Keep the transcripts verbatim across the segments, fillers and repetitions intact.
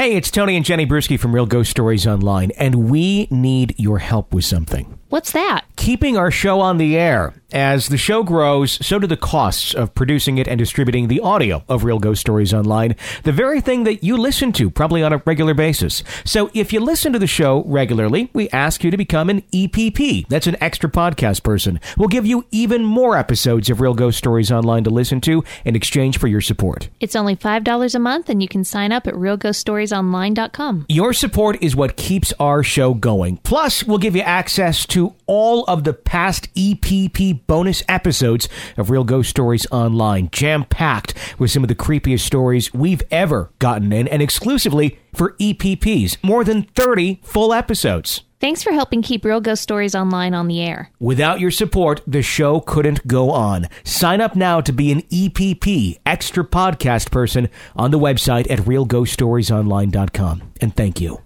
Hey, it's Tony and Jenny Brueschke from Real Ghost Stories Online, and we need your help with something. What's that? Keeping our show on the air. As the show grows, so do the costs of producing it and distributing the audio of Real Ghost Stories Online, the very thing that you listen to probably on a regular basis. So if you listen to the show regularly, we ask you to become an E P P. That's an extra podcast person. We'll give you even more episodes of Real Ghost Stories Online to listen to in exchange for your support. It's only five dollars a month, and you can sign up at real ghost stories online dot com. Your support is what keeps our show going. Plus, we'll give you access to all of the past E P P bonus episodes of Real Ghost Stories Online, jam-packed with some of the creepiest stories we've ever gotten in, and exclusively for E P Ps, more than thirty full episodes. Thanks for helping keep Real Ghost Stories Online on the air. Without your support, the show couldn't go on. Sign up now to be an E P P, extra podcast person, on the website at real ghost stories online dot com. And thank you.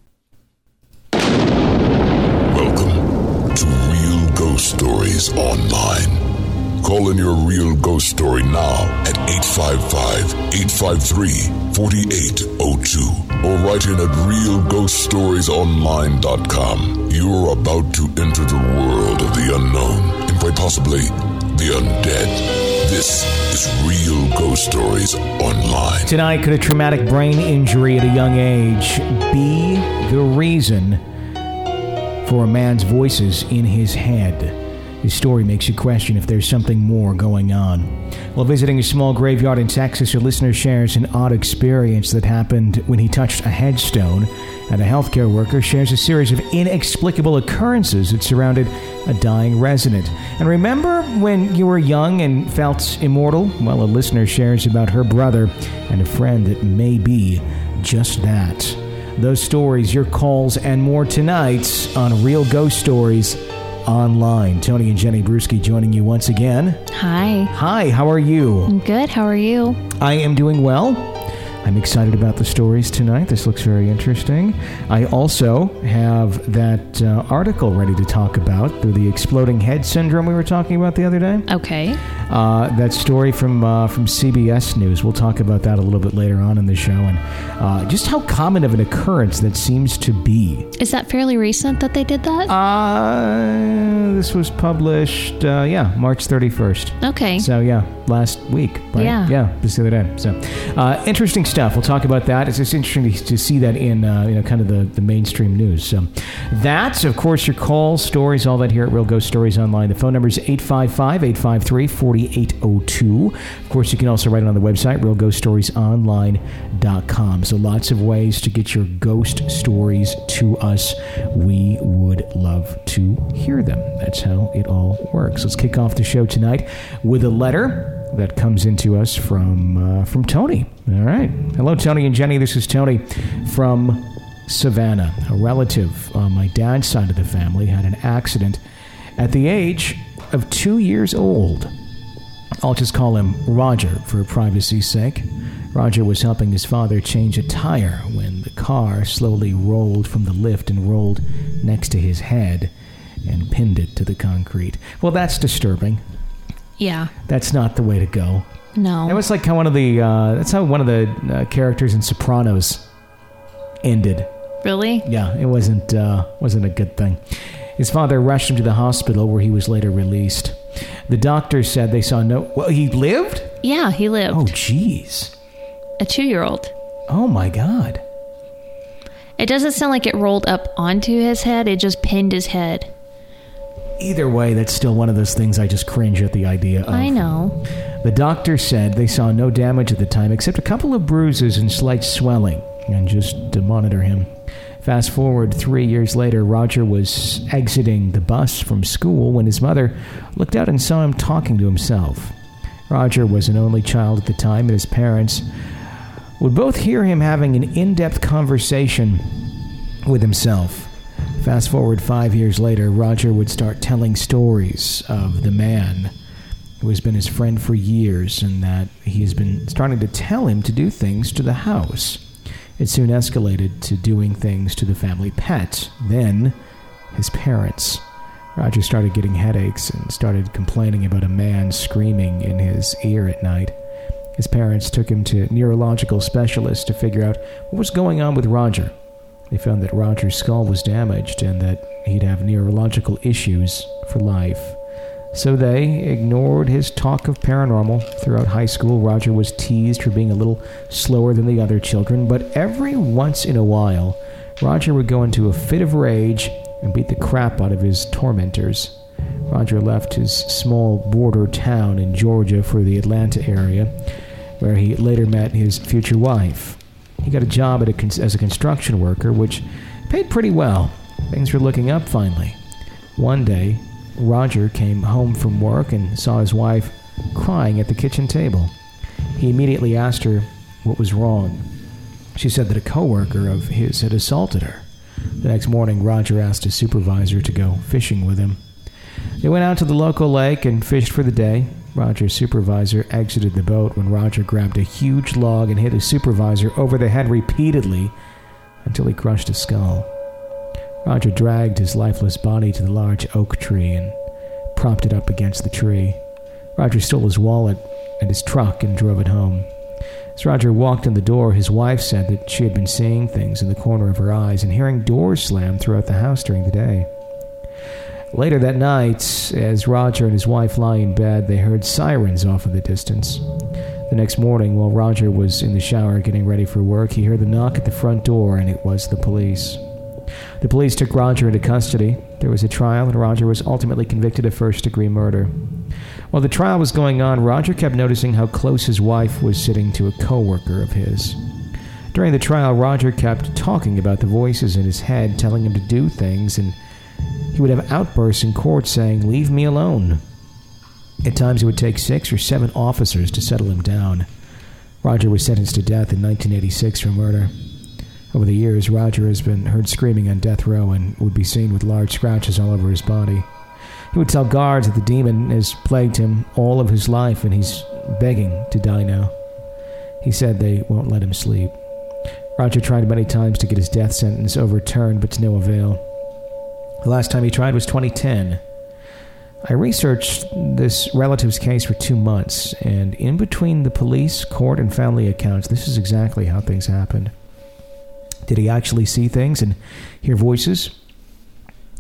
To Real Ghost Stories Online. Call in your real ghost story now at eight five five, eight five three, four eight zero two or write in at real ghost stories online dot com. You are about to enter the world of the unknown and quite possibly the undead. This is Real Ghost Stories Online. Tonight, could a traumatic brain injury at a young age be the reason for a man's voices in his head? His story makes you question if there's something more going on. While visiting a small graveyard in Texas, a listener shares an odd experience that happened when he touched a headstone, and a healthcare worker shares a series of inexplicable occurrences that surrounded a dying resident. And remember when you were young and felt immortal? Well, a listener shares about her brother and a friend that may be just that. Those stories, your calls, and more tonight on Real Ghost Stories Online. Tony and Jenny Brueschke joining you once again. Hi. Hi, how are you? I'm good, how are you? I am doing well. I'm excited about the stories tonight. This looks very interesting. I also have that uh, article ready to talk about, the, the exploding head syndrome we were talking about the other day. Okay. Uh, that story from uh, from C B S News. We'll talk about that a little bit later on in the show, and uh, just how common of an occurrence that seems to be. Is that fairly recent that they did that? Uh, this was published, uh, yeah, March thirty-first. Okay. So, yeah, last week. Right? Yeah. Yeah, just the other day. So, uh, interesting stuff. We'll talk about that. It's just interesting to see that in uh, you know, kind of the, the mainstream news. So that's, of course, your calls, stories, all that here at Real Ghost Stories Online. The phone number is eight five five, eight five three, four eight zero two. Of course, you can also write it on the website, real ghost stories online dot com. So lots of ways to get your ghost stories to us. We would love to hear them. That's how it all works. Let's kick off the show tonight with a letter that comes into us from uh, from Tony. All right. Hello, Tony and Jenny. This is Tony from Savannah. A relative on my dad's side of the family had an accident at the age of two years old. I'll just call him Roger for privacy's sake. Roger was helping his father change a tire when the car slowly rolled from the lift and rolled next to his head and pinned it to the concrete. Well, that's disturbing. Yeah. That's not the way to go. No. That was like how one of the, uh, that's how one of the uh, characters in Sopranos ended. Really? Yeah, it wasn't, uh, wasn't a good thing. His father rushed him to the hospital where he was later released. The doctor said they saw no, well, he lived? Yeah, he lived. Oh, jeez. A two-year-old. Oh, my God. It doesn't sound like it rolled up onto his head. It just pinned his head. Either way, that's still one of those things I just cringe at the idea of. I know. The doctor said they saw no damage at the time except a couple of bruises and slight swelling, and just to monitor him. Fast forward three years later, Roger was exiting the bus from school when his mother looked out and saw him talking to himself. Roger was an only child at the time, and his parents would both hear him having an in-depth conversation with himself. Fast forward five years later, Roger would start telling stories of the man who has been his friend for years, and that he has been starting to tell him to do things to the house. It soon escalated to doing things to the family pet, then his parents. Roger started getting headaches and started complaining about a man screaming in his ear at night. His parents took him to neurological specialists to figure out what was going on with Roger. They found that Roger's skull was damaged and that he'd have neurological issues for life. So they ignored his talk of paranormal. Throughout high school, Roger was teased for being a little slower than the other children, but every once in a while, Roger would go into a fit of rage and beat the crap out of his tormentors. Roger left his small border town in Georgia for the Atlanta area, where he later met his future wife. He got a job at a, as a construction worker, which paid pretty well. Things were looking up finally. One day, Roger came home from work and saw his wife crying at the kitchen table. He immediately asked her what was wrong. She said that a coworker of his had assaulted her. The next morning, Roger asked his supervisor to go fishing with him. They went out to the local lake and fished for the day. Roger's supervisor exited the boat when Roger grabbed a huge log and hit his supervisor over the head repeatedly until he crushed his skull. Roger dragged his lifeless body to the large oak tree and propped it up against the tree. Roger stole his wallet and his truck and drove it home. As Roger walked in the door, his wife said that she had been seeing things in the corner of her eyes and hearing doors slam throughout the house during the day. Later that night, as Roger and his wife lay in bed, they heard sirens off in the distance. The next morning, while Roger was in the shower getting ready for work, he heard the knock at the front door, and it was the police. The police took Roger into custody. There was a trial, and Roger was ultimately convicted of first-degree murder. While the trial was going on, Roger kept noticing how close his wife was sitting to a coworker of his. During the trial, Roger kept talking about the voices in his head, telling him to do things, and he would have outbursts in court saying, "Leave me alone." At times, it would take six or seven officers to settle him down. Roger was sentenced to death in nineteen eighty-six for murder. Over the years, Roger has been heard screaming on death row and would be seen with large scratches all over his body. He would tell guards that the demon has plagued him all of his life and he's begging to die now. He said they won't let him sleep. Roger tried many times to get his death sentence overturned, but to no avail. The last time he tried was twenty ten. I researched this relative's case for two months, and in between the police, court, and family accounts, this is exactly how things happened. Did he actually see things and hear voices?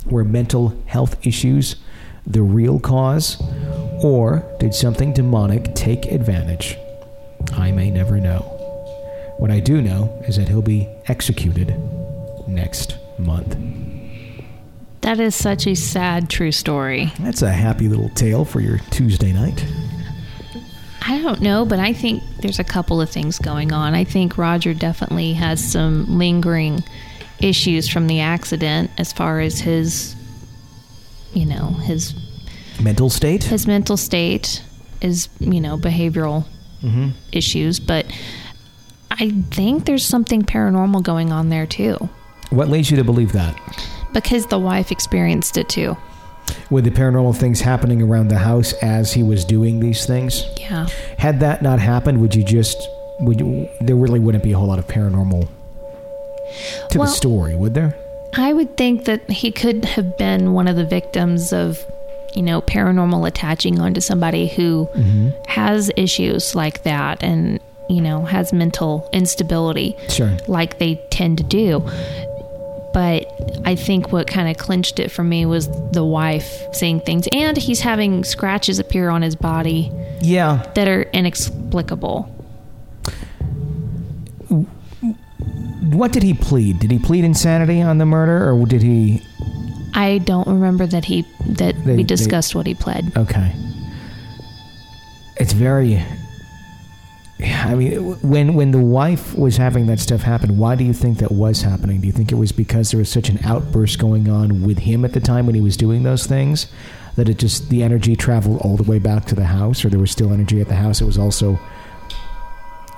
Were mental health issues the real cause? Or did something demonic take advantage? I may never know. What I do know is that he'll be executed next month. That is such a sad, true story. That's a happy little tale for your Tuesday night. I don't know, but I think there's a couple of things going on. I think Roger definitely has some lingering issues from the accident as far as his, you know, his... mental state? His mental state is, you know, behavioral mm-hmm. issues. But I think there's something paranormal going on there, too. What leads you to believe that? Because the wife experienced it, too. Were the paranormal things happening around the house as he was doing these things? Yeah. Had that not happened, would you just... would you, there really wouldn't be a whole lot of paranormal to well, the story, would there? I would think that he could have been one of the victims of, you know, paranormal attaching onto somebody who mm-hmm. has issues like that and, you know, has mental instability. Sure. Like they tend to do. But I think what kind of clinched it for me was the wife seeing things. And he's having scratches appear on his body. Yeah. That are inexplicable. What did he plead? Did he plead insanity on the murder or did he... I don't remember that he that they, we discussed they, what he pled. Okay. It's very... I mean, when when the wife was having that stuff happen, why do you think that was happening? Do you think it was because there was such an outburst going on with him at the time when he was doing those things that it just, the energy traveled all the way back to the house, or there was still energy at the house? It was also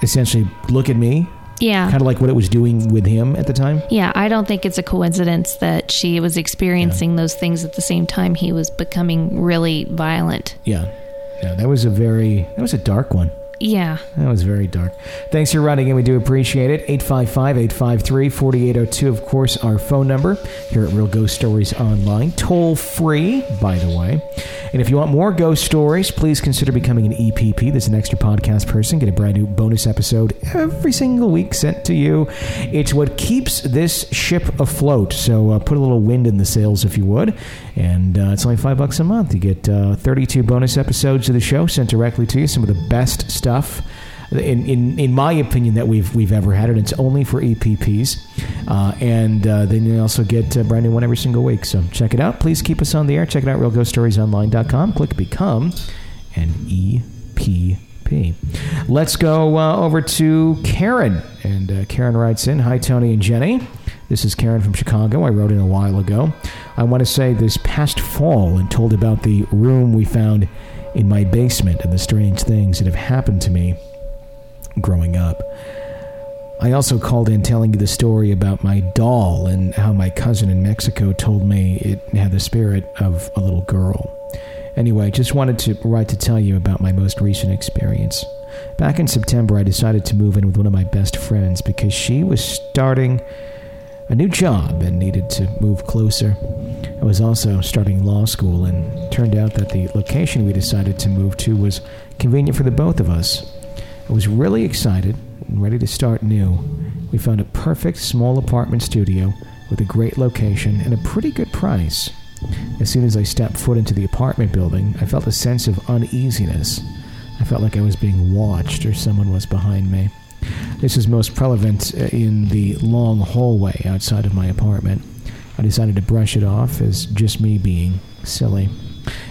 essentially, look at me. Yeah. Kind of like what it was doing with him at the time. Yeah, I don't think it's a coincidence that she was experiencing yeah. those things at the same time he was becoming really violent. Yeah. Yeah, that was a very, that was a dark one. Yeah. That was very dark. Thanks for writing in. We do appreciate it. eight five five, eight five three, four eight zero two, of course, our phone number here at Real Ghost Stories Online. Toll free, by the way. And if you want more ghost stories, please consider becoming an E P P. That's an extra podcast person. Get a brand new bonus episode every single week sent to you. It's what keeps this ship afloat. So uh, put a little wind in the sails, if you would. And uh, it's only five bucks a month. You get uh, thirty-two bonus episodes of the show sent directly to you. Some of the best stuff. Stuff, in, in in my opinion, that we've we've ever had, and it's only for E P Ps. Uh, and uh, then you also get a brand new one every single week. So check it out. Please keep us on the air. Check it out, real ghost stories online dot com. Click Become an E P P. Let's go uh, over to Karen. And uh, Karen writes in, "Hi, Tony and Jenny. This is Karen from Chicago. I wrote in a while ago. I want to say this past fall and told about the room we found in my basement and the strange things that have happened to me growing up. I also called in telling you the story about my doll and how my cousin in Mexico told me it had the spirit of a little girl. Anyway, just wanted to write to tell you about my most recent experience. Back in September, I decided to move in with one of my best friends because she was starting a new job and needed to move closer. I was also starting law school, and it turned out that the location we decided to move to was convenient for the both of us. I was really excited and ready to start new. We found a perfect small apartment studio with a great location and a pretty good price. As soon as I stepped foot into the apartment building, I felt a sense of uneasiness. I felt like I was being watched or someone was behind me. This is most prevalent in the long hallway outside of my apartment. I decided to brush it off as just me being silly.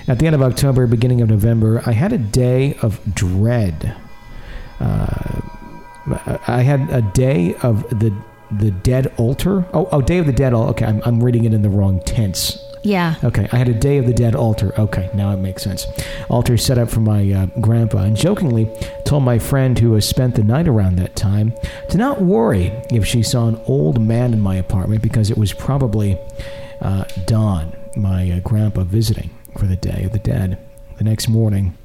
At the end of October, beginning of November, I had a day of dread. Uh, I had a day of the the dead altar. Oh, oh, Day of the Dead altar. Okay, I'm, I'm reading it in the wrong tense. Yeah. Okay, I had a Day of the Dead altar. Okay, now it makes sense. Altar set up for my uh, grandpa, and jokingly told my friend who has spent the night around that time to not worry if she saw an old man in my apartment because it was probably uh, Don, my uh, grandpa, visiting for the Day of the Dead. The next morning,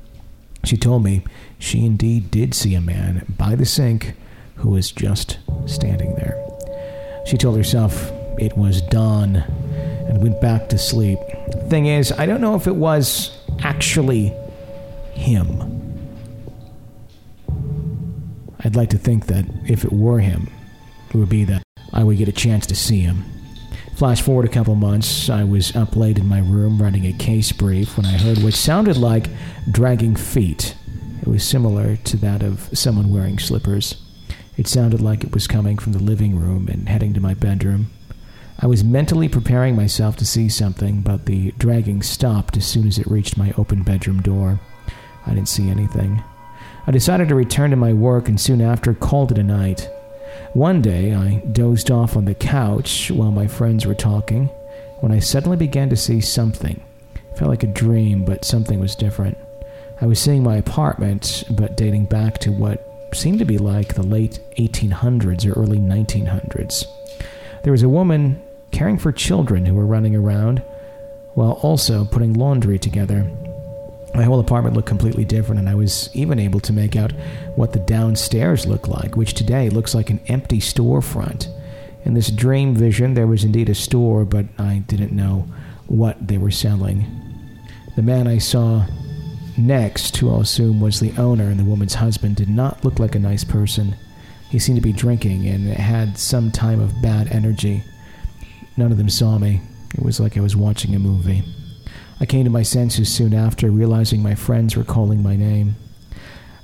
she told me she indeed did see a man by the sink who was just standing there. She told herself it was Don, and went back to sleep. Thing is, I don't know if it was actually him. I'd like to think that if it were him, it would be that I would get a chance to see him. Flash forward a couple months, I was up late in my room writing a case brief when I heard what sounded like dragging feet. It was similar to that of someone wearing slippers. It sounded like it was coming from the living room and heading to my bedroom. I was mentally preparing myself to see something, but the dragging stopped as soon as it reached my open bedroom door. I didn't see anything. I decided to return to my work and soon after called it a night. One day, I dozed off on the couch while my friends were talking, when I suddenly began to see something. It felt like a dream, but something was different. I was seeing my apartment, but dating back to what seemed to be like the late eighteen hundreds or early nineteen hundreds. There was a woman caring for children who were running around while also putting laundry together. My whole apartment looked completely different, and I was even able to make out what the downstairs looked like, which today looks like an empty storefront. In this dream vision, there was indeed a store, but I didn't know what they were selling. The man I saw next, who I'll assume was the owner and the woman's husband, did not look like a nice person. He seemed to be drinking and had some time of bad energy. None of them saw me. It was like I was watching a movie. I came to my senses soon after, realizing my friends were calling my name.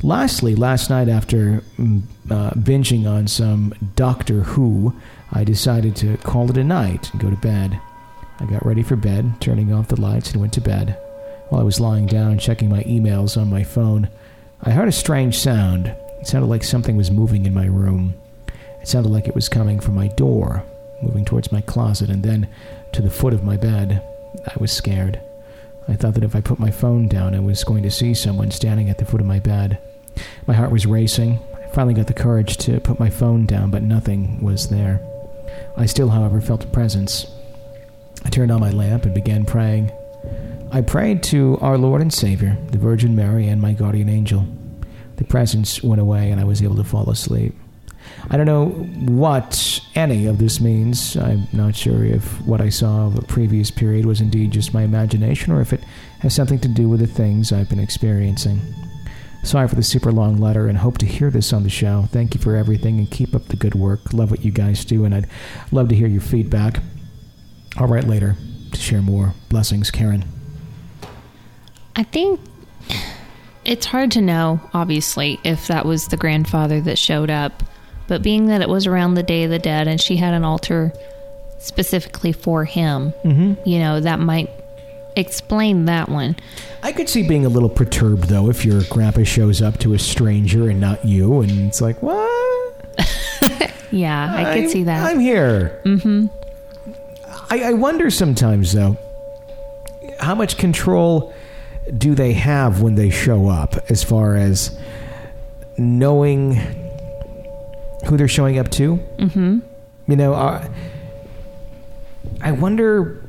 Lastly, last night after uh, binging on some Doctor Who, I decided to call it a night and go to bed. I got ready for bed, turning off the lights, and went to bed. While I was lying down, checking my emails on my phone, I heard a strange sound. It sounded like something was moving in my room. It sounded like it was coming from my door, moving towards my closet, and then to the foot of my bed. I was scared. I thought that if I put my phone down, I was going to see someone standing at the foot of my bed. My heart was racing. I finally got the courage to put my phone down, but nothing was there. I still, however, felt a presence. I turned on my lamp and began praying. I prayed to our Lord and Savior, the Virgin Mary, and my guardian angel. the presence went away and I was able to fall asleep. I don't know what any of this means. I'm not sure if what I saw of a previous period was indeed just my imagination or if it has something to do with the things I've been experiencing. Sorry for the super long letter and hope to hear this on the show. Thank you for everything and keep up the good work. Love what you guys do and I'd love to hear your feedback. I'll write later to share more. Blessings, Karen. I think it's hard to know, obviously, if that was the grandfather that showed up. But being that it was around the Day of the Dead and she had an altar specifically for him, mm-hmm. you know, that might explain that one. I could see being a little perturbed, though, if your grandpa shows up to a stranger and not you, and it's like, what? yeah, I could I'm, see that. I'm here. Mm-hmm. I, I wonder sometimes, though, how much control do they have when they show up as far as knowing who they're showing up to? Mm-hmm. You know, uh, I wonder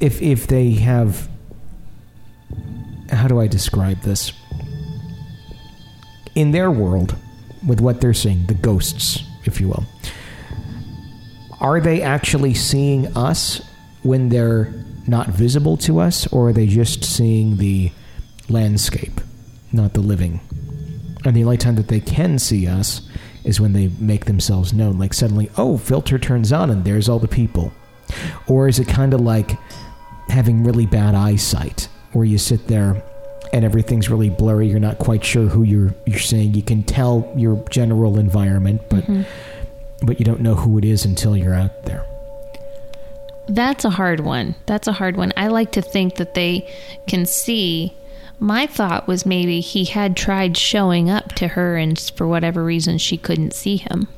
if if they have... How do I describe this? In their world, with what they're seeing, the ghosts, if you will, are they actually seeing us when they're not visible to us, or are they just seeing the landscape, not the living? And the only time that they can see us is when they make themselves known. Like suddenly, oh, filter turns on and there's all the people. Or is it kind of like having really bad eyesight where you sit there and everything's really blurry, you're not quite sure who you're you're seeing. You can tell your general environment, but mm-hmm. but you don't know who it is until you're out there. That's a hard one. That's a hard one. I like to think that they can see. My thought was maybe he had tried showing up to her and for whatever reason she couldn't see him.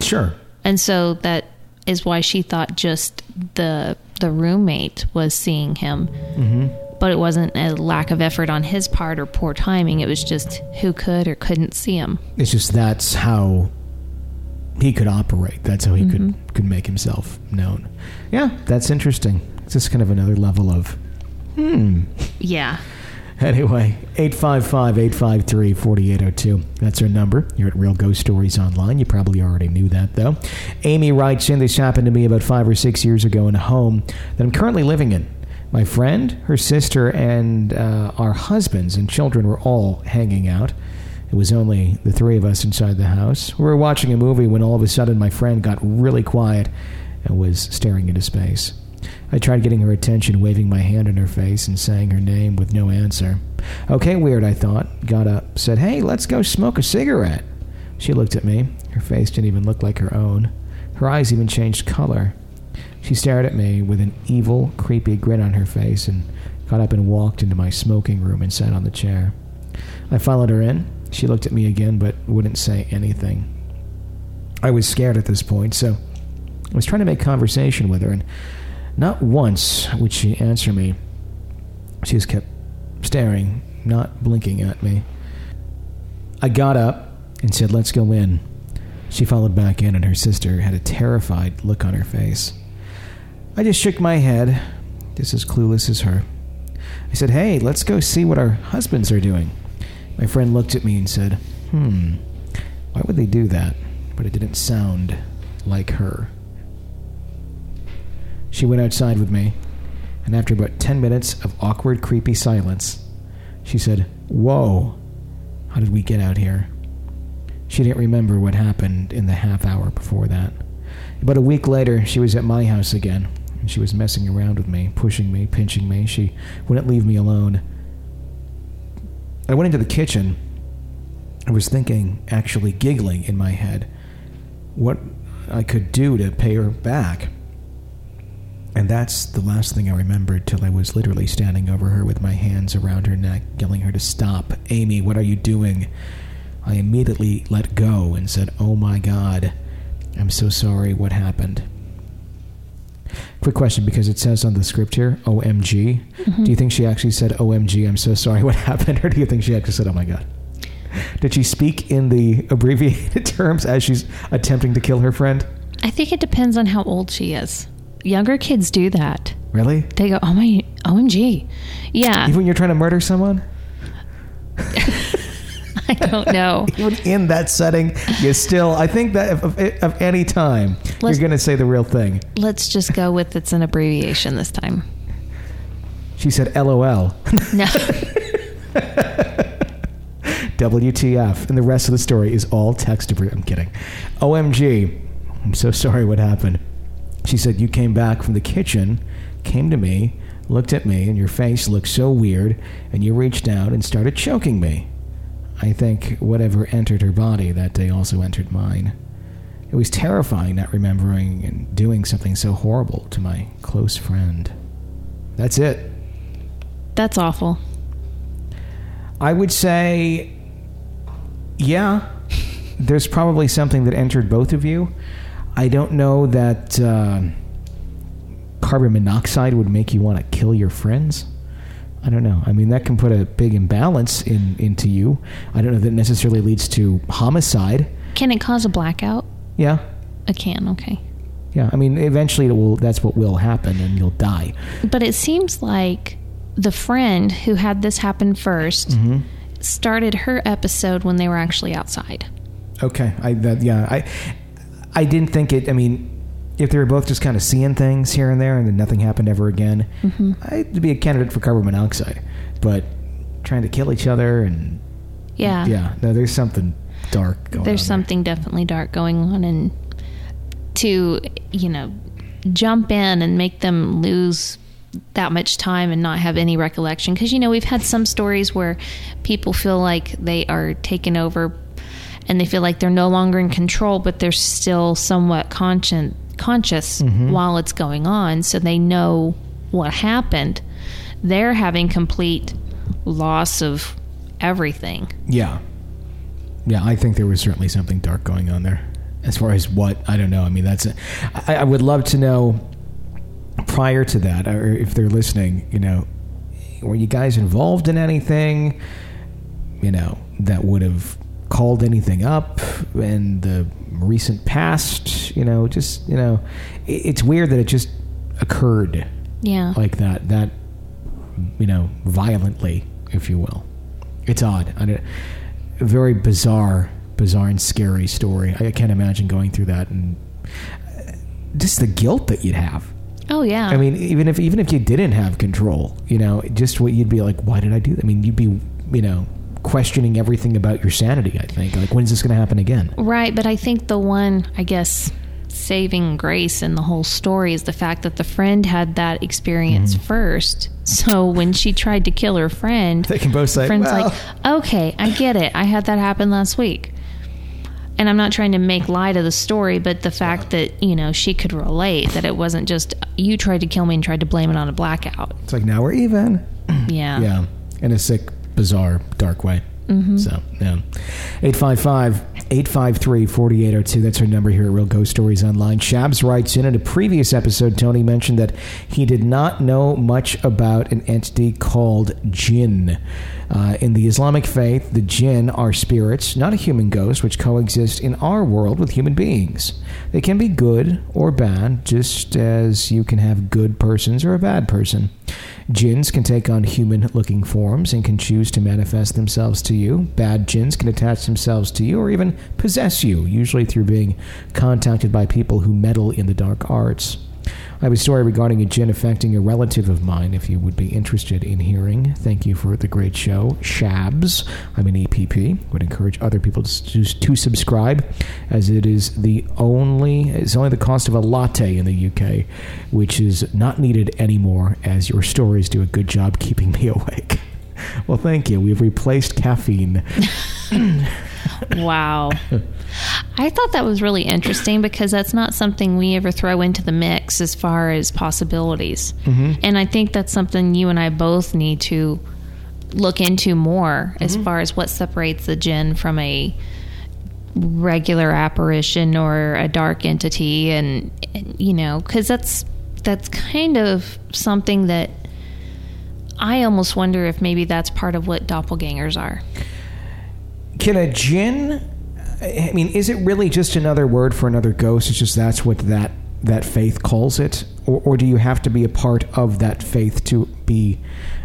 Sure. And so that is why she thought just the the roommate was seeing him. Mm-hmm. But it wasn't a lack of effort on his part or poor timing. It was just who could or couldn't see him. It's just that's how he could operate. That's how he mm-hmm. could, could make himself known. Yeah, that's interesting. It's just kind of another level of, hmm. Yeah. Anyway, eight five five, eight five three, four eight zero two. That's our number. You're at Real Ghost Stories Online. You probably already knew that, though. Amy writes in, this happened to me about five or six years ago in a home that I'm currently living in. My friend, her sister, and uh, our husbands and children were all hanging out. It was only the three of us inside the house. We were watching a movie when all of a sudden my friend got really quiet and was staring into space. I tried getting her attention, waving my hand in her face and saying her name with no answer. Okay, weird, I thought. Got up, said, hey, let's go smoke a cigarette. She looked at me. Her face didn't even look like her own. Her eyes even changed color. She stared at me with an evil, creepy grin on her face and got up and walked into my smoking room and sat on the chair. I followed her in. She looked at me again but wouldn't say anything. I was scared at this point, so I was trying to make conversation with her, and not once would she answer me. She just kept staring, not blinking at me. I got up and said, let's go in. She followed back in, and her sister had a terrified look on her face. I just shook my head, just as clueless as her. I said, hey, let's go see what our husbands are doing. My friend looked at me and said, hmm, why would they do that? But it didn't sound like her. She went outside with me, and after about ten minutes of awkward, creepy silence, she said, whoa, how did we get out here? She didn't remember what happened in the half hour before that. About a week later, she was at my house again, and she was messing around with me, pushing me, pinching me. She wouldn't leave me alone. I went into the kitchen. I was thinking, actually giggling in my head, what I could do to pay her back. And that's the last thing I remembered till I was literally standing over her with my hands around her neck, yelling her to stop. Amy, what are you doing? I immediately let go and said, oh my God, I'm so sorry, what happened? Quick question, because it says on the script here, O M G. Mm-hmm. Do you think she actually said, O M G, I'm so sorry, what happened? Or do you think she actually said, oh my God? Did she speak in the abbreviated terms as she's attempting to kill her friend? I think it depends on how old she is. Younger kids do that. Really? They go, oh my, O M G. Yeah. Even when you're trying to murder someone? I don't know. Even in that setting, you still, I think that of, of any time, let's, you're going to say the real thing. Let's just go with it's an abbreviation this time. She said L O L. No. W T F. And the rest of the story is all text abbreviation. I'm kidding. O M G. I'm so sorry what happened. She said, you came back from the kitchen, came to me, looked at me, and your face looked so weird, and you reached out and started choking me. I think whatever entered her body that day also entered mine. It was terrifying not remembering and doing something so horrible to my close friend. That's it. That's awful. I would say, yeah, there's probably something that entered both of you. I don't know that uh, carbon monoxide would make you want to kill your friends. I don't know. I mean, that can put a big imbalance in, into you. I don't know that it necessarily leads to homicide. Can it cause a blackout? Yeah. It can, okay. Yeah, I mean, eventually it will. That's what will happen, and you'll die. But it seems like the friend who had this happen first mm-hmm. started her episode when they were actually outside. Okay. I that, yeah, I... I didn't think it, I mean, if they were both just kind of seeing things here and there and then nothing happened ever again, mm-hmm. I'd be a candidate for carbon monoxide. But trying to kill each other and... Yeah. Yeah. No, there's something dark going on. There's something definitely dark going on. And to, you know, jump in and make them lose that much time and not have any recollection. Because, you know, we've had some stories where people feel like they are taken over and they feel like they're no longer in control, but they're still somewhat conscient, conscious mm-hmm. while it's going on, so they know what happened. They're having complete loss of everything. Yeah. Yeah, I think there was certainly something dark going on there. As far as what, I don't know. I mean, that's... A, I, I would love to know, prior to that, or if they're listening, you know, were you guys involved in anything, you know, that would have... called anything up in the recent past, you know, just, you know, it, it's weird that it just occurred. Yeah. Like that, that, you know, violently, if you will. It's odd. I don't, a very bizarre, bizarre and scary story. I can't imagine going through that and just the guilt that you'd have. Oh, yeah. I mean, even if, even if you didn't have control, you know, just what you'd be like, why did I do that? I mean, you'd be, you know, questioning everything about your sanity, I think. Like, when's this going to happen again? Right, but I think the one, I guess, saving grace in the whole story is the fact that the friend had that experience mm. first. So when she tried to kill her friend, they can both say, friend's well. like, okay, I get it. I had that happen last week. And I'm not trying to make light of the story, but the fact yeah. that, you know, she could relate, that it wasn't just, you tried to kill me and tried to blame it on a blackout. It's like, now we're even. Yeah. Yeah. And a sick bizarre, dark way. Mm-hmm. So, yeah. eight five five, eight five three, four eight zero two. That's our number here at Real Ghost Stories Online. Shabs writes in, in a previous episode, Tony mentioned that he did not know much about an entity called jinn. Uh, in the Islamic faith, the jinn are spirits, not a human ghost, which coexist in our world with human beings. They can be good or bad, just as you can have good persons or a bad person. Jinns can take on human-looking forms and can choose to manifest themselves to you. Bad jinns can attach themselves to you or even possess you, usually through being contacted by people who meddle in the dark arts. I have a story regarding a jinn affecting a relative of mine, if you would be interested in hearing. Thank you for the great show, Shabs. I'm an E P P. Would encourage other people to, to subscribe, as it is the only, it's only the cost of a latte in the U K, which is not needed anymore, as your stories do a good job keeping me awake. Well, thank you. We've replaced caffeine. Wow. I thought that was really interesting because that's not something we ever throw into the mix as far as possibilities. Mm-hmm. And I think that's something you and I both need to look into more mm-hmm. as far as what separates the jinn from a regular apparition or a dark entity. And, and you know, because that's, that's kind of something that I almost wonder if maybe that's part of what doppelgangers are. Can a jinn, I mean, is it really just another word for another ghost? It's just that's what that that faith calls it, or, or do you have to be a part of that faith to be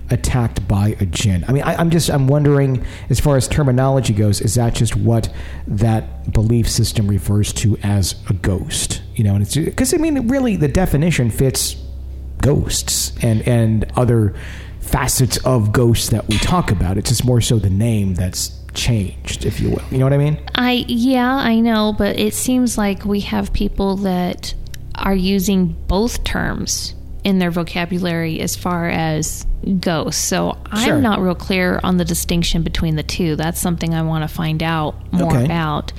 attacked by a jinn? I mean, I, I'm just, I'm wondering, as far as terminology goes, is that just what that belief system refers to as a ghost? You know, and it's because, I mean, really, the definition fits ghosts and, and other facets of ghosts that we talk about. It's just more so the name that's changed, if you will. You know what I mean? I, yeah, I know, but it seems like we have people that are using both terms in their vocabulary as far as ghosts. So I'm sure. not real clear on the distinction between the two. That's something I want to find out more okay. about,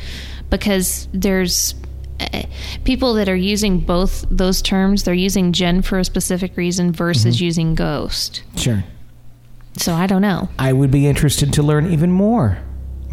because there's uh, people that are using both those terms. They're using jinn for a specific reason versus mm-hmm. using ghost. Sure. So I don't know. I would be interested to learn even more,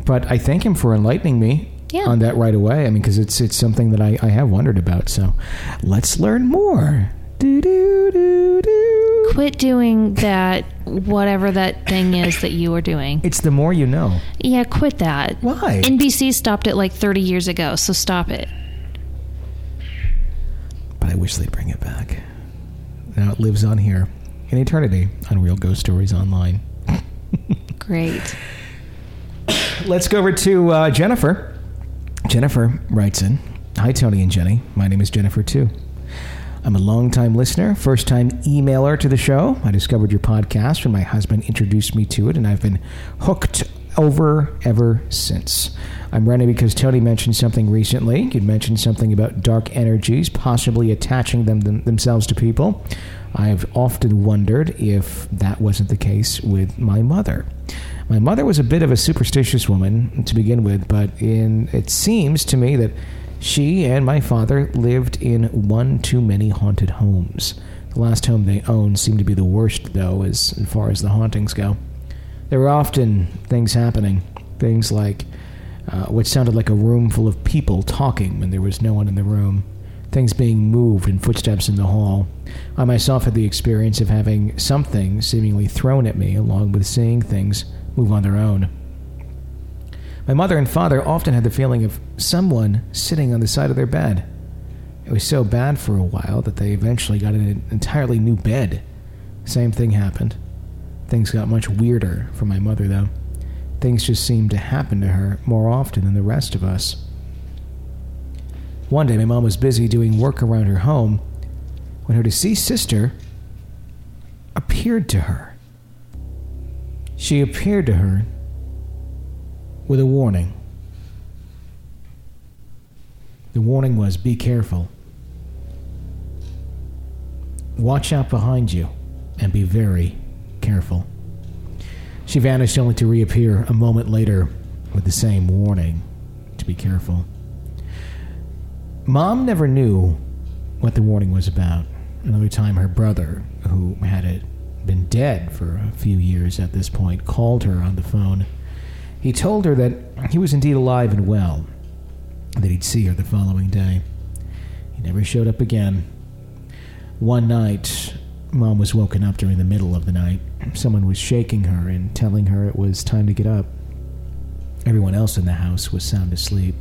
but I thank him for enlightening me. Yeah. On that right away. I mean, because it's it's something that I, I have wondered about. So let's learn more. Do, do, do, do. Quit doing that, whatever that thing is that you are doing. It's the more you know. Yeah, quit that. Why? N B C stopped it like thirty years ago, so stop it. But I wish they'd bring it back. Now it lives on here in eternity on Real Ghost Stories Online. Great. Let's go over to uh, Jennifer. Jennifer writes in, "Hi, Tony and Jenny. My name is Jennifer, too. I'm a longtime listener, first-time emailer to the show. I discovered your podcast when my husband introduced me to it, and I've been hooked over ever since. I'm writing because Tony mentioned something recently. You'd mentioned something about dark energies possibly attaching them, them themselves to people. I've often wondered if that wasn't the case with my mother. My mother was a bit of a superstitious woman to begin with, but in, it seems to me that she and my father lived in one too many haunted homes. The last home they owned seemed to be the worst, though, as far as the hauntings go. There were often things happening, things like uh, what sounded like a room full of people talking when there was no one in the room, things being moved and footsteps in the hall. I myself had the experience of having something seemingly thrown at me, along with seeing things move on their own. My mother and father often had the feeling of someone sitting on the side of their bed. It was so bad for a while that they eventually got an entirely new bed. Same thing happened. Things got much weirder for my mother, though. Things just seemed to happen to her more often than the rest of us. One day, my mom was busy doing work around her home when her deceased sister appeared to her. She appeared to her with a warning. The warning was, be careful. Watch out behind you and be very careful. She vanished only to reappear a moment later with the same warning to be careful. Mom never knew what the warning was about. Another time, her brother, who had it, been dead for a few years at this point, called her on the phone. He told her that he was indeed alive and well, that he'd see her the following day. He never showed up again. One night, Mom was woken up during the middle of the night. Someone was shaking her and telling her it was time to get up. Everyone else in the house was sound asleep.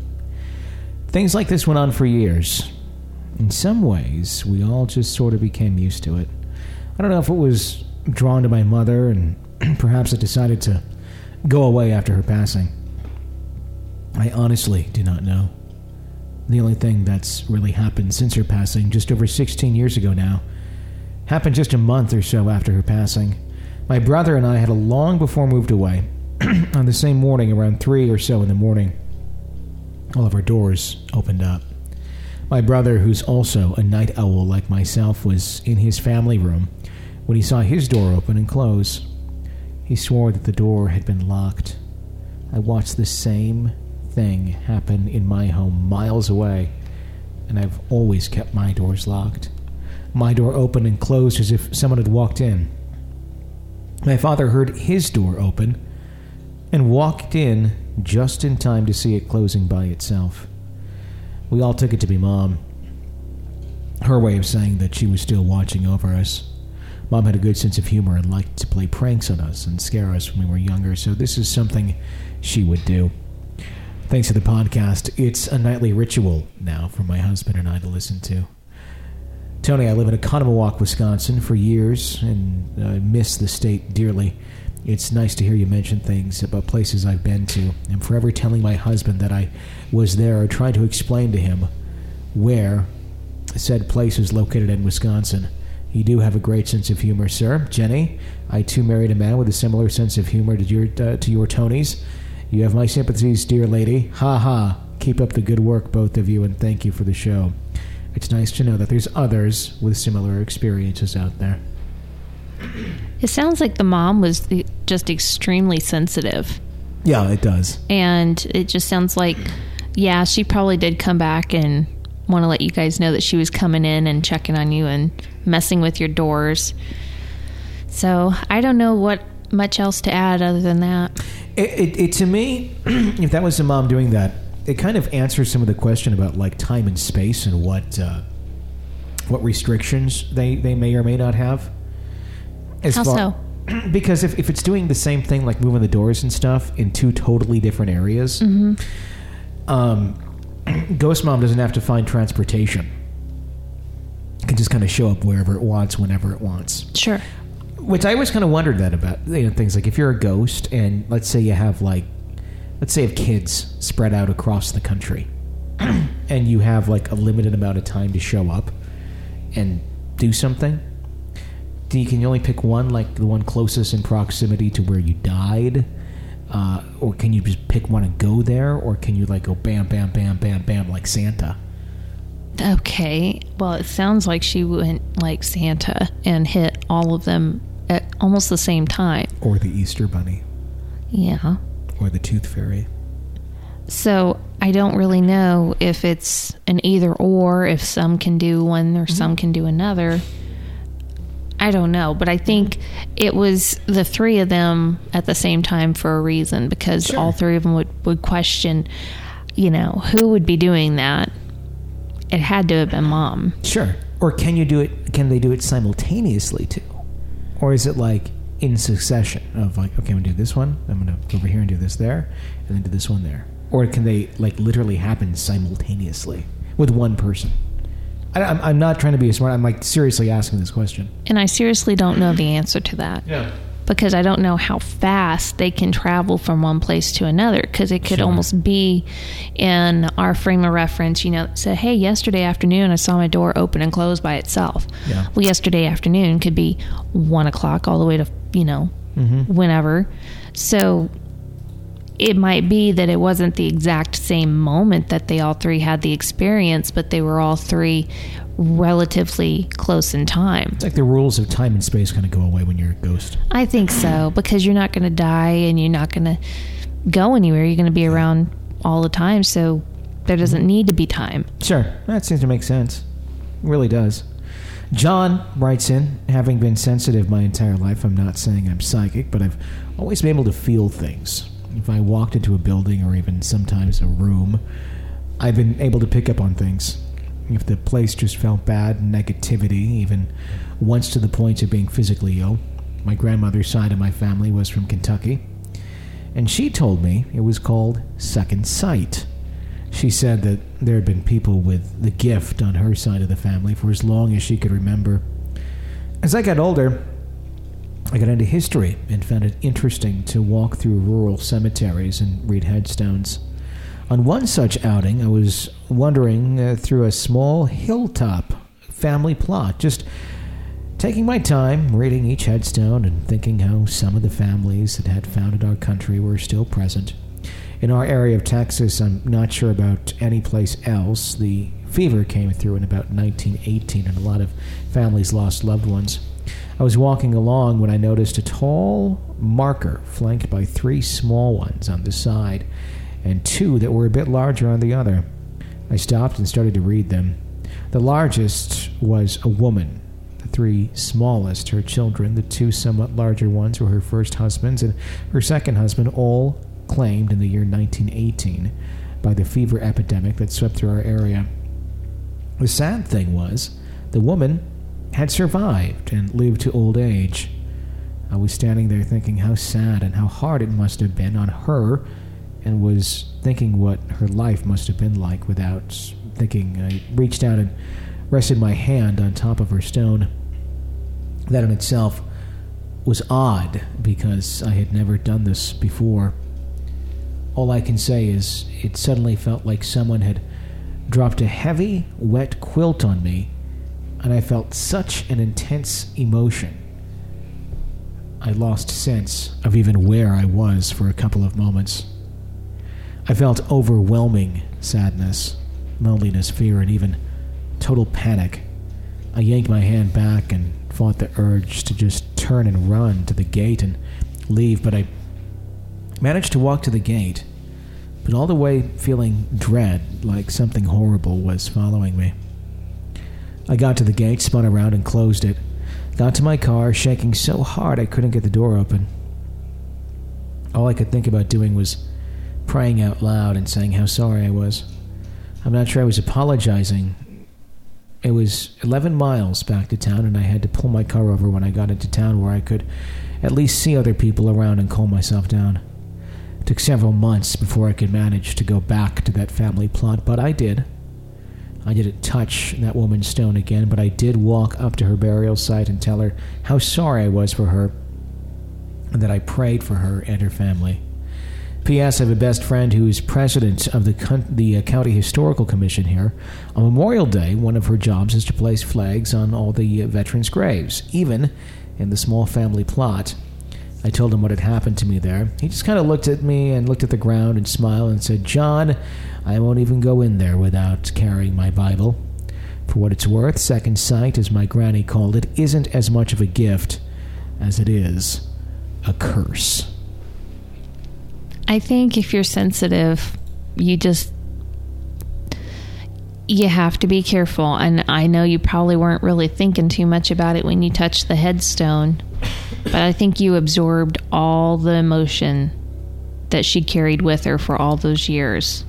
Things like this went on for years. In some ways, we all just sort of became used to it. I don't know if it was drawn to my mother, and perhaps it decided to go away after her passing. I honestly do not know. The only thing that's really happened since her passing, just over sixteen years ago now, happened just a month or so after her passing. My brother and I had long before moved away on the same morning, around three or so in the morning. All of our doors opened up. My brother, who's also a night owl like myself, was in his family room when he saw his door open and close. He swore that the door had been locked. I watched the same thing happen in my home miles away, and I've always kept my doors locked. My door opened and closed as if someone had walked in. My father heard his door open and walked in just in time to see it closing by itself. We all took it to be Mom. Her way of saying that she was still watching over us. Mom had a good sense of humor and liked to play pranks on us and scare us when we were younger, so this is something she would do. Thanks to the podcast, it's a nightly ritual now for my husband and I to listen to. Tony, I live in Oconomowoc, Wisconsin for years, and I miss the state dearly. It's nice to hear you mention things about places I've been to. I'm forever telling my husband that I was there or trying to explain to him where said place is located in Wisconsin. You do have a great sense of humor, sir. Jenny, I too married a man with a similar sense of humor to your, uh, to your Tony's. You have my sympathies, dear lady. Ha ha. Keep up the good work, both of you, and thank you for the show. It's nice to know that there's others with similar experiences out there. It sounds like the mom was just extremely sensitive. Yeah, it does. And it just sounds like, yeah, she probably did come back and want to let you guys know that she was coming in and checking on you and messing with your doors. So I don't know what much else to add other than that. It, it, it to me, if that was the mom doing that, it kind of answers some of the question about like time and space and what uh, what restrictions they, they may or may not have. As How far, so? Because if, if it's doing the same thing, like moving the doors and stuff in two totally different areas, mm-hmm. um, Ghost Mom doesn't have to find transportation. It can just kind of show up wherever it wants, whenever it wants. Sure. Which I always kind of wondered that about, you know, things like if you're a ghost and let's say you have like, let's say you have kids spread out across the country and you have like a limited amount of time to show up and do something. You can only pick one, like the one closest in proximity to where you died, uh, or can you just pick one and go there, or can you like go bam, bam, bam, bam, bam, like Santa? Okay, well, it sounds like she went like Santa and hit all of them at almost the same time. Or the Easter Bunny. Yeah. Or the Tooth Fairy. So I don't really know if it's an either or, if some can do one or mm-hmm. some can do another. I don't know, but I think it was the three of them at the same time for a reason, because sure. all three of them would, would question, you know, who would be doing that? It had to have been Mom. Sure. Or can you do it? Can they do it simultaneously too? Or is it like in succession of like, okay, I'm going to do this one. I'm going to go over here and do this there and then do this one there. Or can they like literally happen simultaneously with one person? I, I'm not trying to be a smart. I'm like seriously asking this question. And I seriously don't know the answer to that. Yeah. Because I don't know how fast they can travel from one place to another. Because it could sure. almost be in our frame of reference, you know, say, hey, yesterday afternoon, I saw my door open and close by itself. Yeah. Well, yesterday afternoon could be one o'clock all the way to, you know, mm-hmm. whenever. So it might be that it wasn't the exact same moment that they all three had the experience, but they were all three relatively close in time. It's like the rules of time and space kind of go away when you're a ghost. I think so, because you're not going to die and you're not going to go anywhere. You're going to be around all the time, so there doesn't need to be time. Sure. That seems to make sense. It really does. John writes in, having been sensitive my entire life, I'm not saying I'm psychic, but I've always been able to feel things. If I walked into a building or even sometimes a room, I've been able to pick up on things. If the place just felt bad, negativity, even once to the point of being physically ill. My grandmother's side of my family was from Kentucky, and she told me it was called Second Sight. She said that there had been people with the gift on her side of the family for as long as she could remember. As I got older, I got into history and found it interesting to walk through rural cemeteries and read headstones. On one such outing, I was wandering uh, through a small hilltop family plot, just taking my time, reading each headstone and thinking how some of the families that had founded our country were still present. In our area of Texas, I'm not sure about any place else. The fever came through in about nineteen eighteen, and a lot of families lost loved ones. I was walking along when I noticed a tall marker flanked by three small ones on the side and two that were a bit larger on the other. I stopped and started to read them. The largest was a woman, the three smallest her children, the two somewhat larger ones were her first husbands, and her second husband, all claimed in the year nineteen eighteen by the fever epidemic that swept through our area. The sad thing was, the woman had survived and lived to old age. I was standing there thinking how sad and how hard it must have been on her, and was thinking what her life must have been like without thinking. I reached out and rested my hand on top of her stone. That in itself was odd, because I had never done this before. All I can say is it suddenly felt like someone had dropped a heavy, wet quilt on me, and I felt such an intense emotion. I lost sense of even where I was for a couple of moments. I felt overwhelming sadness, loneliness, fear, and even total panic. I yanked my hand back and fought the urge to just turn and run to the gate and leave, but I managed to walk to the gate, but all the way feeling dread, like something horrible was following me. I got to the gate, spun around, and closed it. Got to my car, shaking so hard I couldn't get the door open. All I could think about doing was praying out loud and saying how sorry I was. I'm not sure I was apologizing. It was eleven miles back to town, and I had to pull my car over when I got into town where I could at least see other people around and calm myself down. It took several months before I could manage to go back to that family plot, but I did. I didn't touch that woman's stone again, but I did walk up to her burial site and tell her how sorry I was for her and that I prayed for her and her family. P S. I have a best friend who is president of the con- the uh, County Historical Commission here. On Memorial Day, one of her jobs is to place flags on all the uh, veterans' graves, even in the small family plot. I told him what had happened to me there. He just kind of looked at me and looked at the ground and smiled and said, "John, I won't even go in there without carrying my Bible." For what it's worth, Second Sight, as my granny called it, isn't as much of a gift as it is a curse. I think if you're sensitive, you just, you have to be careful. And I know you probably weren't really thinking too much about it when you touched the headstone, but I think you absorbed all the emotion that she carried with her for all those years,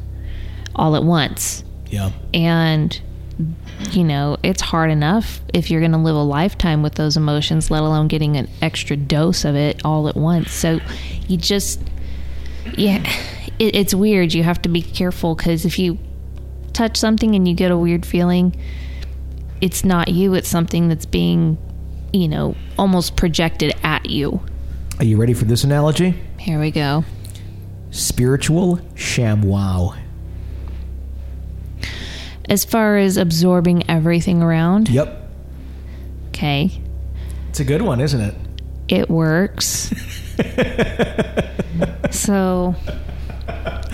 all at once. Yeah. And, you know, it's hard enough if you're going to live a lifetime with those emotions, let alone getting an extra dose of it all at once. So you just... Yeah, it, it's weird. You have to be careful, because if you touch something and you get a weird feeling, it's not you. It's something that's being, you know, almost projected at you. Are you ready for this analogy? Here we go. Spiritual ShamWow. As far as absorbing everything around? Yep. Okay. It's a good one, isn't it? It works. So,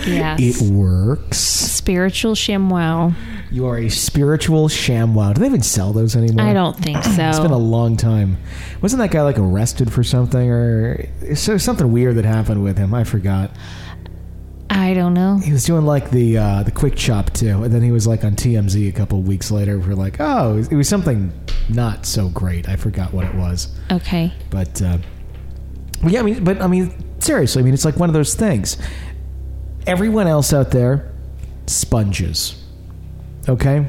yes. It works. Spiritual ShamWow. You are a spiritual ShamWow. Do they even sell those anymore? I don't think so. It's been a long time. Wasn't that guy like arrested for something, or so, something weird that happened with him? I forgot. I don't know. He was doing like the uh, the Quick Chop too, and then he was like on T M Z a couple of weeks later. We're like, oh, it was something not so great. I forgot what it was. Okay. But uh, yeah, I mean, but I mean. Seriously, I mean, it's like one of those things. Everyone else out there, sponges, okay?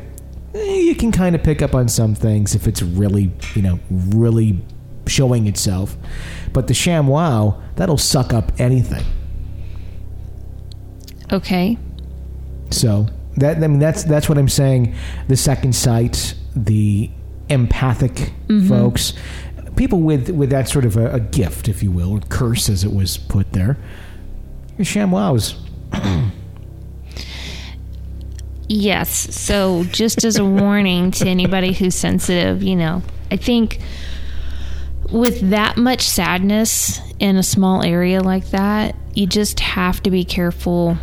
You can kind of pick up on some things if it's really, you know, really showing itself. But the ShamWow, that'll suck up anything. Okay. So, that I mean, that's that's what I'm saying. The Second Sight, the empathic mm-hmm. folks... People with, with that sort of a, a gift, if you will, or curse as it was put there, your ShamWows. Yes. So just as a warning to anybody who's sensitive, you know, I think with that much sadness in a small area like that, you just have to be careful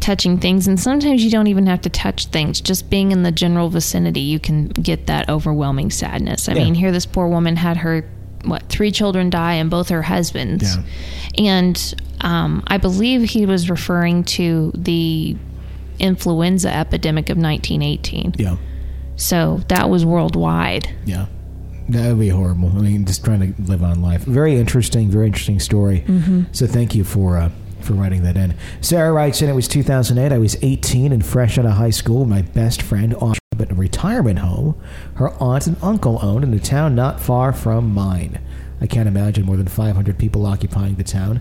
touching things. And sometimes you don't even have to touch things. Just being in the general vicinity, you can get that overwhelming sadness. I yeah. mean, here this poor woman had her, what, three children die and both her husbands. Yeah. And um, I believe he was referring to the influenza epidemic of nineteen eighteen. Yeah. So that was worldwide. Yeah. That would be horrible. I mean, just trying to live on life. Very interesting, very interesting story. Mm-hmm. So thank you for... Uh, for writing that in. Sarah writes in, it was two thousand eight. I was eighteen and fresh out of high school. My best friend offered up at a retirement home her aunt and uncle owned in a town not far from mine. I can't imagine more than five hundred people occupying the town.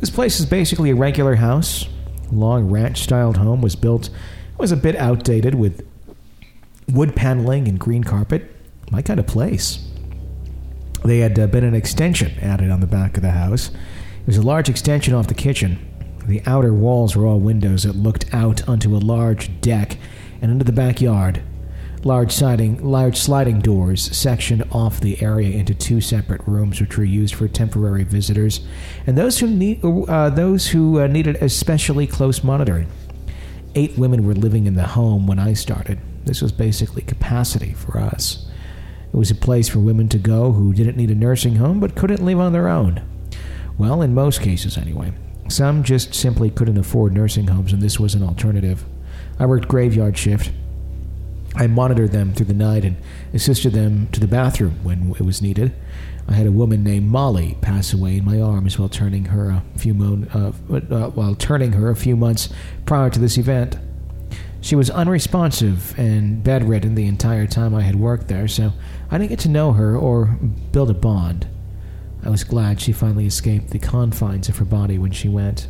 This place is basically a regular house. Long ranch-styled home was built. It was a bit outdated with wood paneling and green carpet. My kind of place. They had uh, been an extension added on the back of the house. It was a large extension off the kitchen. The outer walls were all windows that looked out onto a large deck and into the backyard. Large sliding, large sliding doors sectioned off the area into two separate rooms, which were used for temporary visitors and those who need, uh, those who uh, needed especially close monitoring. Eight women were living in the home when I started. This was basically capacity for us. It was a place for women to go who didn't need a nursing home but couldn't live on their own. Well, in most cases anyway. Some just simply couldn't afford nursing homes, and this was an alternative. I worked graveyard shift. I monitored them through the night and assisted them to the bathroom when it was needed. I had a woman named Molly pass away in my arms while turning her a few mo- uh, uh, while turning her a few months prior to this event. She was unresponsive and bedridden the entire time I had worked there, so I didn't get to know her or build a bond. I was glad she finally escaped the confines of her body when she went.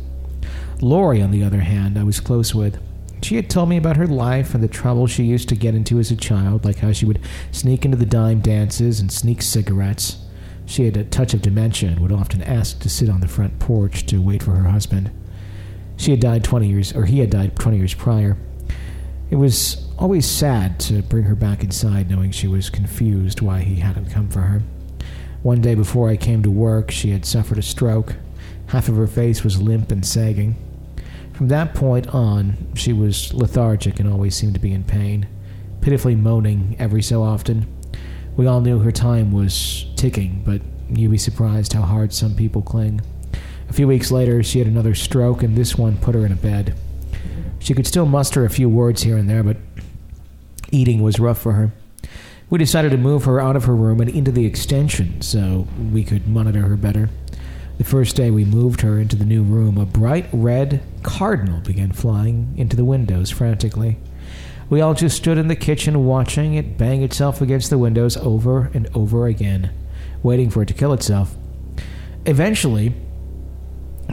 Lori, on the other hand, I was close with. She had told me about her life and the trouble she used to get into as a child, like how she would sneak into the dime dances and sneak cigarettes. She had a touch of dementia and would often ask to sit on the front porch to wait for her husband. She had died twenty years, or he had died twenty years prior. It was always sad to bring her back inside, knowing she was confused why he hadn't come for her. One day before I came to work, she had suffered a stroke. Half of her face was limp and sagging. From that point on, she was lethargic and always seemed to be in pain, pitifully moaning every so often. We all knew her time was ticking, but you'd be surprised how hard some people cling. A few weeks later, she had another stroke, and this one put her in a bed. She could still muster a few words here and there, but eating was rough for her. We decided to move her out of her room and into the extension so we could monitor her better. The first day we moved her into the new room, a bright red cardinal began flying into the windows frantically. We all just stood in the kitchen watching it bang itself against the windows over and over again, waiting for it to kill itself. Eventually,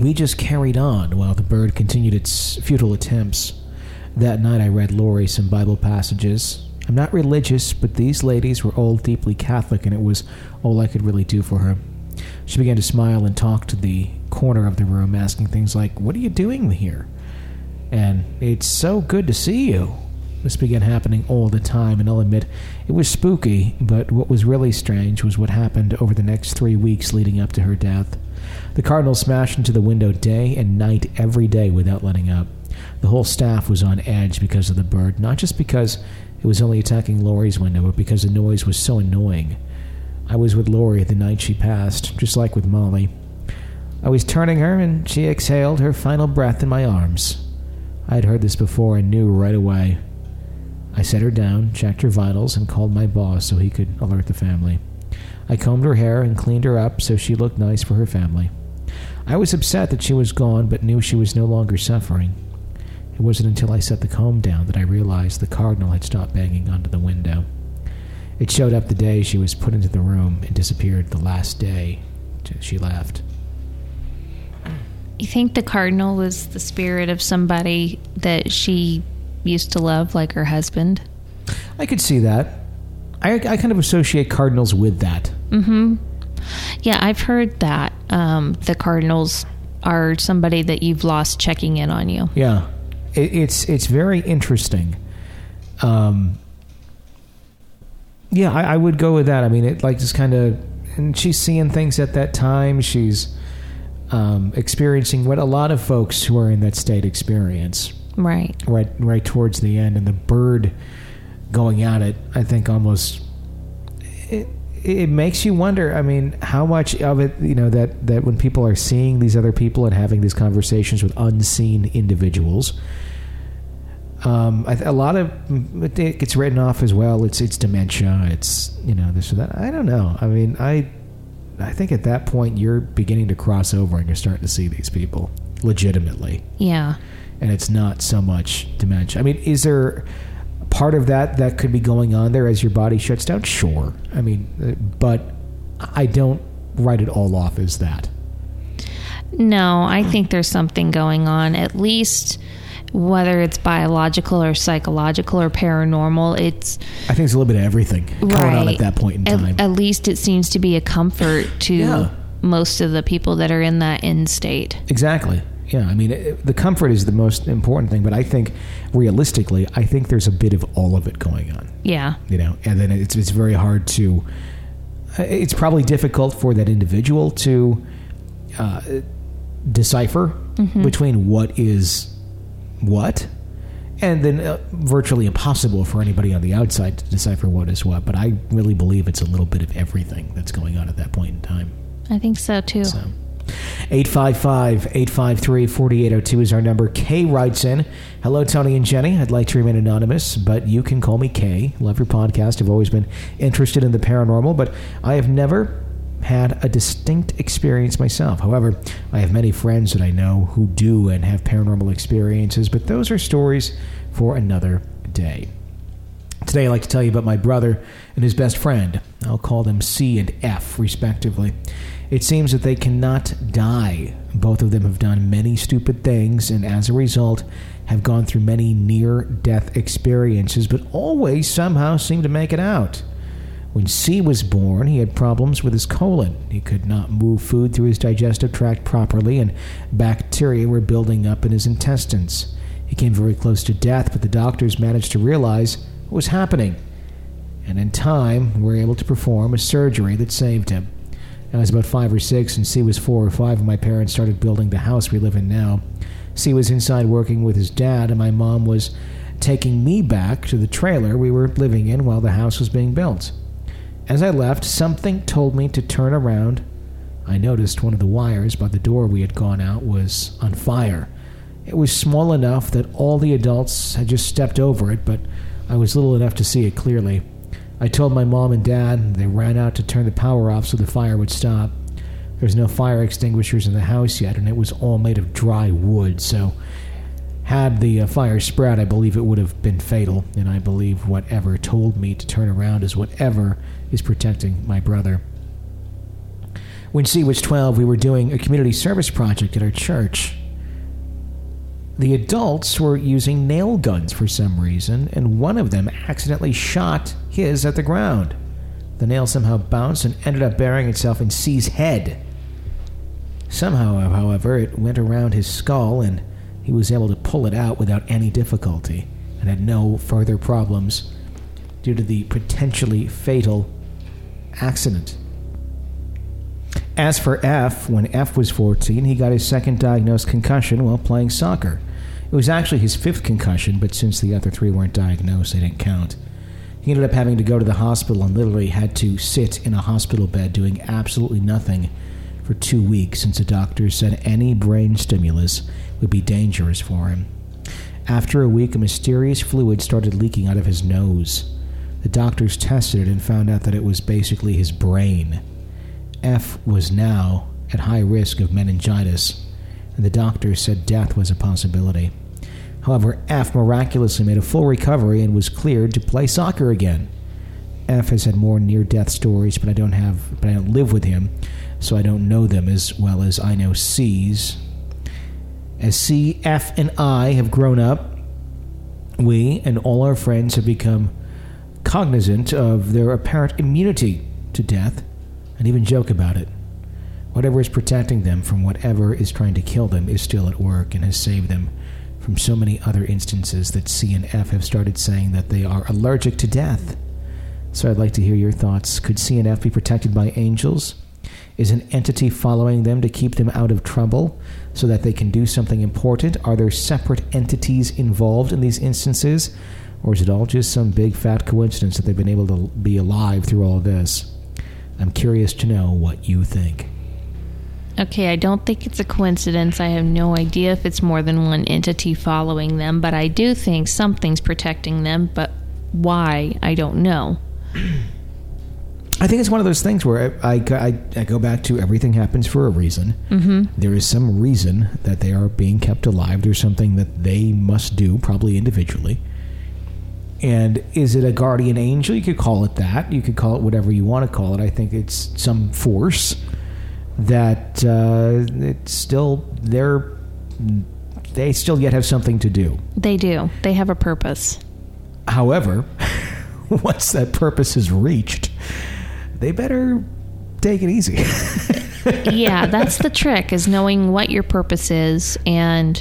we just carried on while the bird continued its futile attempts. That night I read Lori some Bible passages. I'm not religious, but these ladies were all deeply Catholic, and it was all I could really do for her. She began to smile and talk to the corner of the room, asking things like, "What are you doing here?" And, "It's so good to see you." This began happening all the time, and I'll admit it was spooky, but what was really strange was what happened over the next three weeks leading up to her death. The cardinal smashed into the window day and night every day without letting up. The whole staff was on edge because of the bird, not just because it was only attacking Lori's window, but because the noise was so annoying. I was with Lori the night she passed, just like with Molly. I was turning her, and she exhaled her final breath in my arms. I had heard this before and knew right away. I set her down, checked her vitals, and called my boss so he could alert the family. I combed her hair and cleaned her up so she looked nice for her family. I was upset that she was gone, but knew she was no longer suffering. It wasn't until I set the comb down that I realized the cardinal had stopped banging onto the window. It showed up the day she was put into the room and disappeared the last day she left. You think the cardinal was the spirit of somebody that she used to love, like her husband? I could see that. I, I kind of associate cardinals with that. Mm-hmm. Yeah, I've heard that. Um, the cardinals are somebody that you've lost checking in on you. Yeah. It, it's it's very interesting. Um. Yeah, I, I would go with that. I mean, it like just kind of... And she's seeing things at that time. She's um, experiencing what a lot of folks who are in that state experience. Right. Right right towards the end. And the bird going at it, I think almost... It, it makes you wonder, I mean, how much of it, you know, that, that when people are seeing these other people and having these conversations with unseen individuals... Um, a lot of it gets written off as well. It's it's dementia. It's, you know, this or that. I don't know. I mean, I I think at that point you're beginning to cross over and you're starting to see these people legitimately. Yeah. And it's not so much dementia. I mean, is there part of that that could be going on there as your body shuts down? Sure. I mean, but I don't write it all off as that. No, I think there's something going on. At least... whether it's biological or psychological or paranormal, it's... I think it's a little bit of everything right. going on at that point in time. At, at least it seems to be a comfort to yeah. most of the people that are in that end state. Exactly. Yeah, I mean, it, the comfort is the most important thing, but I think, realistically, I think there's a bit of all of it going on. Yeah. You know, and then it's it's very hard to... It's probably difficult for that individual to uh, decipher mm-hmm. between what is... what, and then uh, virtually impossible for anybody on the outside to decipher what is what. But I really believe it's a little bit of everything that's going on at that point in time. I think so too. So, eight five five, eight five three, four eight zero two is our number. Kay writes in, hello Tony and Jenny, I'd like to remain anonymous, but you can call me Kay. Love your podcast. I've always been interested in the paranormal, but I have never had a distinct experience myself. However, I have many friends that I know who do and have paranormal experiences, but those are stories for another day. Today I'd like to tell you about my brother and his best friend. I'll call them C and F, respectively. It seems that they cannot die. Both of them have done many stupid things and as a result have gone through many near-death experiences, but always somehow seem to make it out. When C was born, he had problems with his colon. He could not move food through his digestive tract properly, and bacteria were building up in his intestines. He came very close to death, but the doctors managed to realize what was happening, and in time were able to perform a surgery that saved him. I was about five or six, and C was four or five when my parents started building the house we live in now. C was inside working with his dad, and my mom was taking me back to the trailer we were living in while the house was being built. As I left, something told me to turn around. I noticed one of the wires by the door we had gone out was on fire. It was small enough that all the adults had just stepped over it, but I was little enough to see it clearly. I told my mom and dad, and they ran out to turn the power off so the fire would stop. There was no fire extinguishers in the house yet, and it was all made of dry wood, so had the uh, fire spread, I believe it would have been fatal, and I believe whatever told me to turn around is whatever is protecting my brother. When C was twelve, we were doing a community service project at our church. The adults were using nail guns for some reason, and one of them accidentally shot his at the ground. The nail somehow bounced and ended up burying itself in C's head. Somehow, however, it went around his skull, and he was able to pull it out without any difficulty and had no further problems due to the potentially fatal accident. As for F, when F was fourteen, he got his second diagnosed concussion while playing soccer. It was actually his fifth concussion, but since the other three weren't diagnosed, they didn't count. He ended up having to go to the hospital and literally had to sit in a hospital bed doing absolutely nothing for two weeks since the doctors said any brain stimulus would be dangerous for him. After a week, a mysterious fluid started leaking out of his nose. The doctors tested it and found out that it was basically his brain. F was now at high risk of meningitis, and the doctors said death was a possibility. However, F miraculously made a full recovery and was cleared to play soccer again. F has had more near-death stories, but I don't have, but I don't live with him, so I don't know them as well as I know C's. As C, F, and I have grown up, we and all our friends have become cognizant of their apparent immunity to death and even joke about it. Whatever is protecting them from whatever is trying to kill them is still at work and has saved them from so many other instances that C and F have started saying that they are allergic to death. So I'd like to hear your thoughts. Could C and F be protected by angels? Is an entity following them to keep them out of trouble so that they can do something important? Are there separate entities involved in these instances? Or is it all just some big fat coincidence that they've been able to be alive through all this? I'm curious to know what you think. Okay, I don't think it's a coincidence. I have no idea if it's more than one entity following them, but I do think something's protecting them, but why, I don't know. I think it's one of those things where I, I, I go back to everything happens for a reason. Mm-hmm. There is some reason that they are being kept alive. There's something that they must do, probably individually. And is it a guardian angel? You could call it that. You could call it whatever you want to call it. I think it's some force that uh, it's still there they still yet have something to do. They do. They have a purpose. However, once that purpose is reached, they better take it easy. Yeah, that's the trick, is knowing what your purpose is, and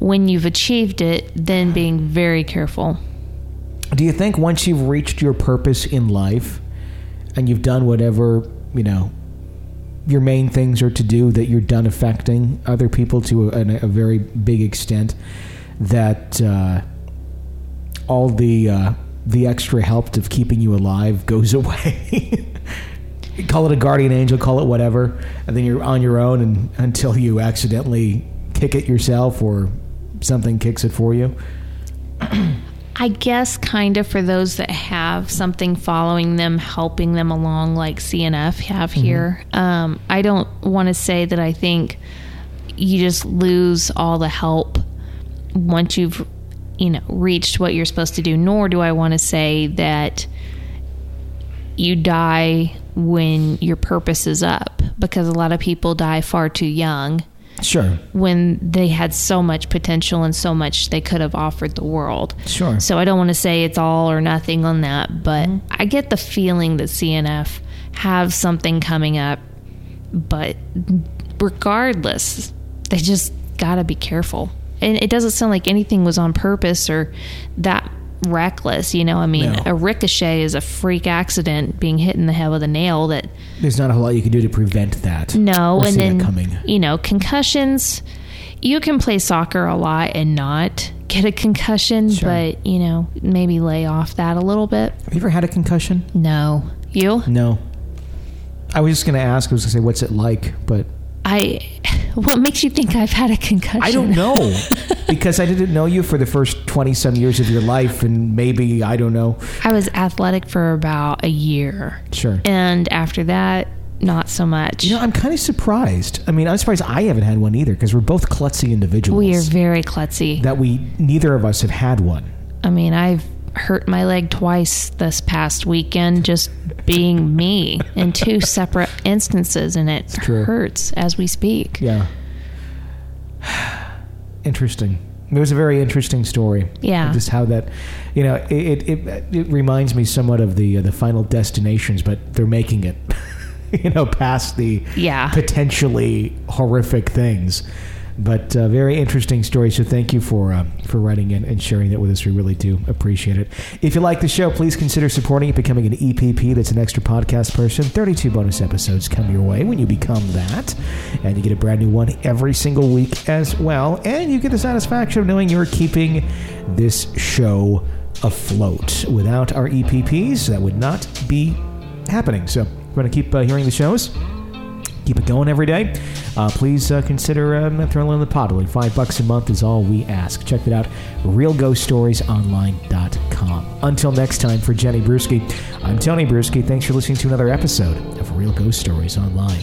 when you've achieved it, then being very careful. Do you think once you've reached your purpose in life and you've done whatever, you know, your main things are to do, that you're done affecting other people to a, a very big extent, that uh, all the uh, the extra help of keeping you alive goes away? Call it a guardian angel, call it whatever, and then you're on your own and until you accidentally kick it yourself or something kicks it for you? I guess kind of for those that have something following them, helping them along, like C N F have mm-hmm. here. Um, I don't want to say that I think you just lose all the help once you've, you know, reached what you're supposed to do, nor do I want to say that you die when your purpose is up, because a lot of people die far too young. Sure. When they had so much potential and so much they could have offered the world. Sure. So I don't want to say it's all or nothing on that, but mm-hmm. I get the feeling that C N F have something coming up, but regardless, they just got to be careful. And it doesn't sound like anything was on purpose or that reckless, you know. I mean, no. A ricochet is a freak accident, being hit in the head with a nail. That there's not a whole lot you can do to prevent that. No, and then coming. You know, concussions. You can play soccer a lot and not get a concussion, sure. But you know, maybe lay off that a little bit. Have you ever had a concussion? No, you? No. I was just going to ask. I was going to say, what's it like? But I. What makes you think I've had a concussion? I don't know, because I didn't know you for the first twenty-some years of your life, and maybe, I don't know. I was athletic for about a year. Sure. And after that, not so much. You know, I'm kind of surprised. I mean, I'm surprised I haven't had one either, because we're both klutzy individuals. We are very klutzy. That we, neither of us have had one. I mean, I've hurt my leg twice this past weekend, just being me in two separate instances, and it hurts as we speak. Yeah. Interesting. It was a very interesting story. Yeah. Just how that, you know, it it, it reminds me somewhat of the uh, the Final Destinations, but they're making it, you know, past the yeah. potentially horrific things. But uh, very interesting story, so thank you for uh, for writing in and sharing that with us. We really do appreciate it. If you like the show, please consider supporting it, becoming an E P P. That's an extra podcast person. thirty-two bonus episodes come your way when you become that. And you get a brand new one every single week as well. And you get the satisfaction of knowing you're keeping this show afloat. Without our E P Ps, that would not be happening. So we're going to keep uh, hearing the shows. Keep it going every day. Uh, please uh, consider um, throwing in the pot. Only five bucks a month is all we ask. Check it out, real ghost stories online dot com. Until next time, for Jenny Brueschke, I'm Tony Brueschke. Thanks for listening to another episode of Real Ghost Stories Online.